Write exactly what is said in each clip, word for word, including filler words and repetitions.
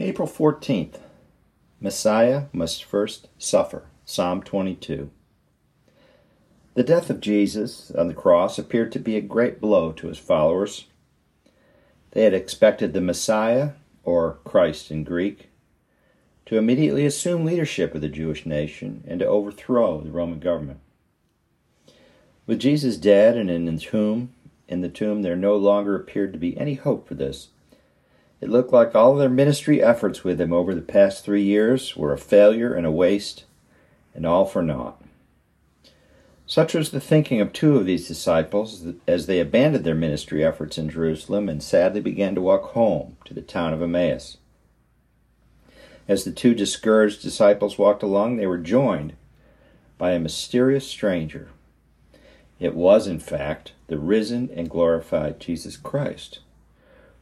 April fourteenth, Messiah must first suffer, Psalm twenty-two. The death of Jesus on the cross appeared to be a great blow to his followers. They had expected the Messiah, or Christ in Greek, to immediately assume leadership of the Jewish nation and to overthrow the Roman government. With Jesus dead and in the tomb, in the tomb there no longer appeared to be any hope for this. It looked like all of their ministry efforts with him over the past three years were a failure and a waste, and all for naught. Such was the thinking of two of these disciples as they abandoned their ministry efforts in Jerusalem and sadly began to walk home to the town of Emmaus. As the two discouraged disciples walked along, they were joined by a mysterious stranger. It was, in fact, the risen and glorified Jesus Christ,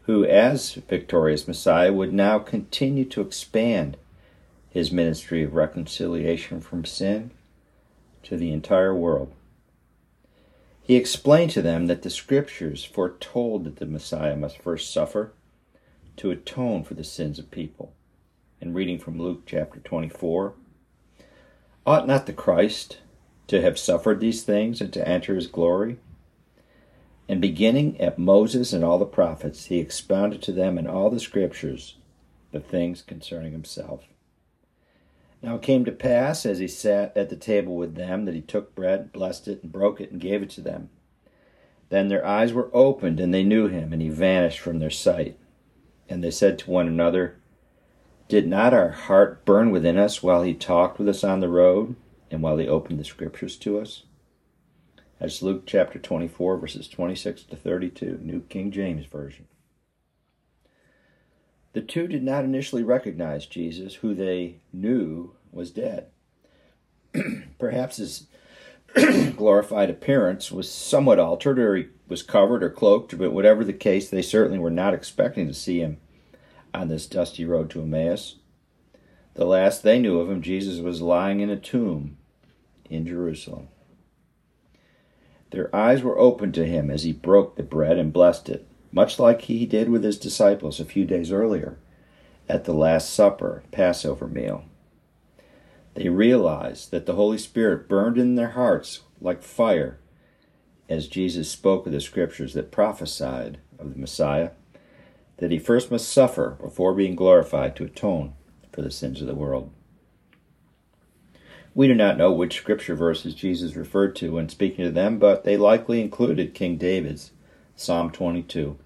who, as victorious Messiah, would now continue to expand his ministry of reconciliation from sin to the entire world. He explained to them that the Scriptures foretold that the Messiah must first suffer to atone for the sins of people. And reading from Luke chapter twenty-four, ought not the Christ to have suffered these things and to enter his glory? And beginning at Moses and all the prophets, he expounded to them in all the Scriptures the things concerning himself. Now it came to pass, as he sat at the table with them, that he took bread, blessed it, and broke it, and gave it to them. Then their eyes were opened, and they knew him, and he vanished from their sight. And they said to one another, did not our heart burn within us while he talked with us on the road, and while he opened the Scriptures to us? That's Luke chapter twenty-four, verses twenty-six to thirty-two, New King James Version. The two did not initially recognize Jesus, who they knew was dead. Perhaps his glorified appearance was somewhat altered, or he was covered or cloaked, but whatever the case, they certainly were not expecting to see him on this dusty road to Emmaus. The last they knew of him, Jesus was lying in a tomb in Jerusalem. Their eyes were opened to him as he broke the bread and blessed it, much like he did with his disciples a few days earlier at the Last Supper, Passover meal. They realized that the Holy Spirit burned in their hearts like fire as Jesus spoke of the Scriptures that prophesied of the Messiah, that he first must suffer before being glorified to atone for the sins of the world. We do not know which Scripture verses Jesus referred to when speaking to them, but they likely included King David's Psalm twenty-two.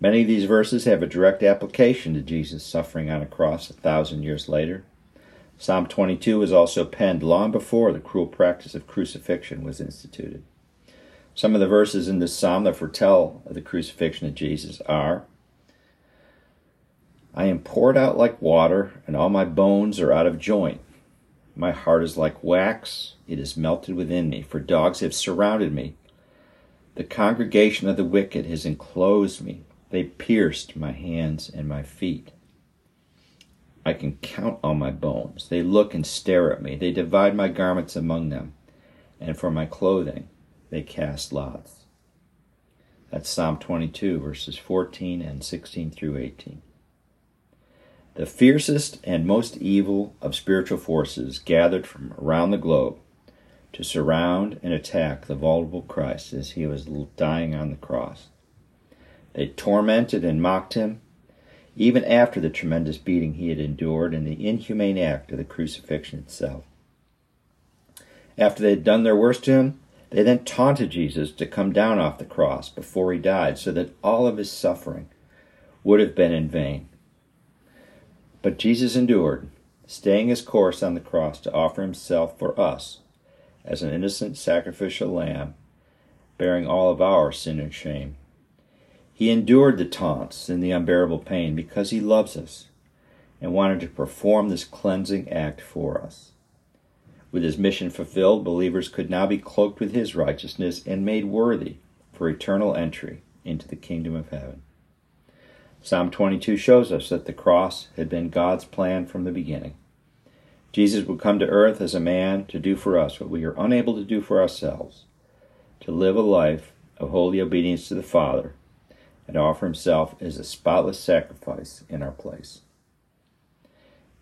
Many of these verses have a direct application to Jesus suffering on a cross a thousand years later. Psalm twenty-two was also penned long before the cruel practice of crucifixion was instituted. Some of the verses in this psalm that foretell of the crucifixion of Jesus are, I am poured out like water, and all my bones are out of joint. My heart is like wax, it is melted within me, for dogs have surrounded me. The congregation of the wicked has enclosed me. They pierced my hands and my feet. I can count all my bones. They look and stare at me. They divide my garments among them, and for my clothing they cast lots. That's Psalm twenty-two, verses fourteen and sixteen through eighteen. The fiercest and most evil of spiritual forces gathered from around the globe to surround and attack the vulnerable Christ as he was dying on the cross. They tormented and mocked him, even after the tremendous beating he had endured and the inhumane act of the crucifixion itself. After they had done their worst to him, they then taunted Jesus to come down off the cross before he died, so that all of his suffering would have been in vain. But Jesus endured, staying his course on the cross to offer himself for us as an innocent sacrificial lamb, bearing all of our sin and shame. He endured the taunts and the unbearable pain because he loves us and wanted to perform this cleansing act for us. With his mission fulfilled, believers could now be cloaked with his righteousness and made worthy for eternal entry into the kingdom of heaven. Psalm twenty-two shows us that the cross had been God's plan from the beginning. Jesus would come to earth as a man to do for us what we are unable to do for ourselves, to live a life of holy obedience to the Father, and offer himself as a spotless sacrifice in our place.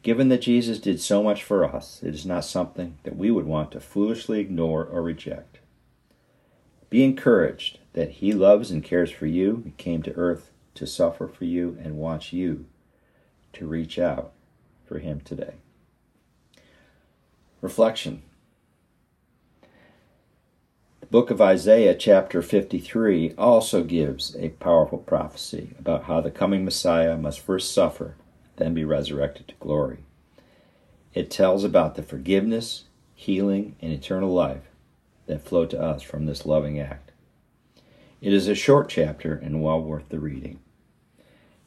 Given that Jesus did so much for us, it is not something that we would want to foolishly ignore or reject. Be encouraged that he loves and cares for you, and came to earth to suffer for you, and wants you to reach out for him today. Reflection. The book of Isaiah chapter fifty-three also gives a powerful prophecy about how the coming Messiah must first suffer, then be resurrected to glory. It tells about the forgiveness, healing, and eternal life that flow to us from this loving act. It is a short chapter and well worth the reading,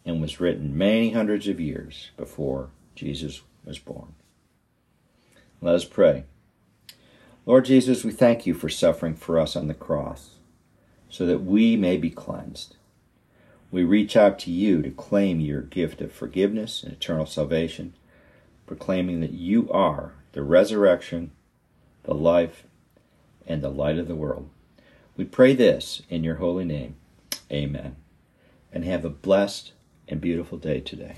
and was written many hundreds of years before Jesus was born. Let us pray. Lord Jesus, we thank you for suffering for us on the cross, so that we may be cleansed. We reach out to you to claim your gift of forgiveness and eternal salvation, proclaiming that you are the resurrection, the life, and the light of the world. We pray this in your holy name. Amen. And have a blessed and beautiful day today.